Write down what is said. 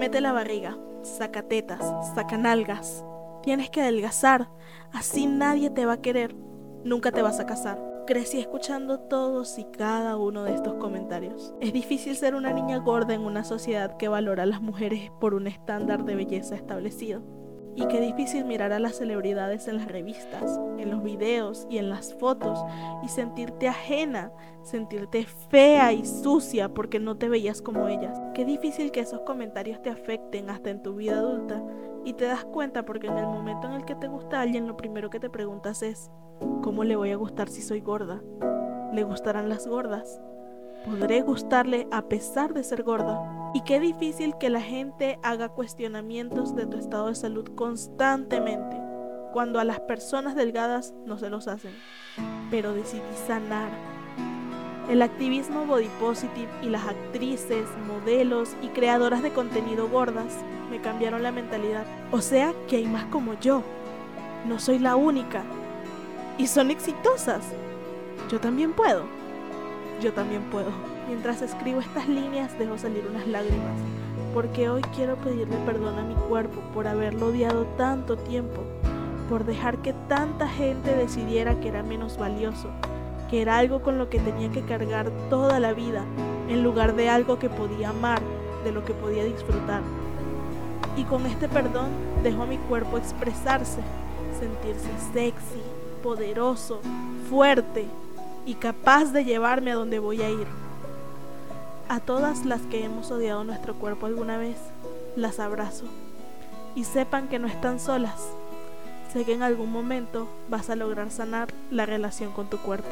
Mete la barriga, saca tetas, saca nalgas. Tienes que adelgazar, así nadie te va a querer, nunca te vas a casar. Crecí escuchando todos y cada uno de estos comentarios. Es difícil ser una niña gorda en una sociedad que valora a las mujeres por un estándar de belleza establecido. Y qué difícil mirar a las celebridades en las revistas, en los videos y en las fotos y sentirte ajena, sentirte fea y sucia porque no te veías como ellas. Qué difícil que esos comentarios te afecten hasta en tu vida adulta y te das cuenta porque en el momento en el que te gusta alguien lo primero que te preguntas es: ¿cómo le voy a gustar si soy gorda? ¿Le gustarán las gordas? ¿Podré gustarle a pesar de ser gorda? Y qué difícil que la gente haga cuestionamientos de tu estado de salud constantemente, cuando a las personas delgadas no se los hacen. Pero decidí sanar. El activismo body positive y las actrices, modelos y creadoras de contenido gordas me cambiaron la mentalidad. O sea que hay más como yo. No soy la única. Y son exitosas. Yo también puedo. Yo también puedo. Mientras escribo estas líneas dejo salir unas lágrimas, porque hoy quiero pedirle perdón a mi cuerpo por haberlo odiado tanto tiempo, por dejar que tanta gente decidiera que era menos valioso, que era algo con lo que tenía que cargar toda la vida, en lugar de algo que podía amar, de lo que podía disfrutar. Y con este perdón dejo a mi cuerpo expresarse, sentirse sexy, poderoso, fuerte y capaz de llevarme a donde voy a ir. A todas las que hemos odiado nuestro cuerpo alguna vez, las abrazo. Y sepan que no están solas. Sé que en algún momento vas a lograr sanar la relación con tu cuerpo.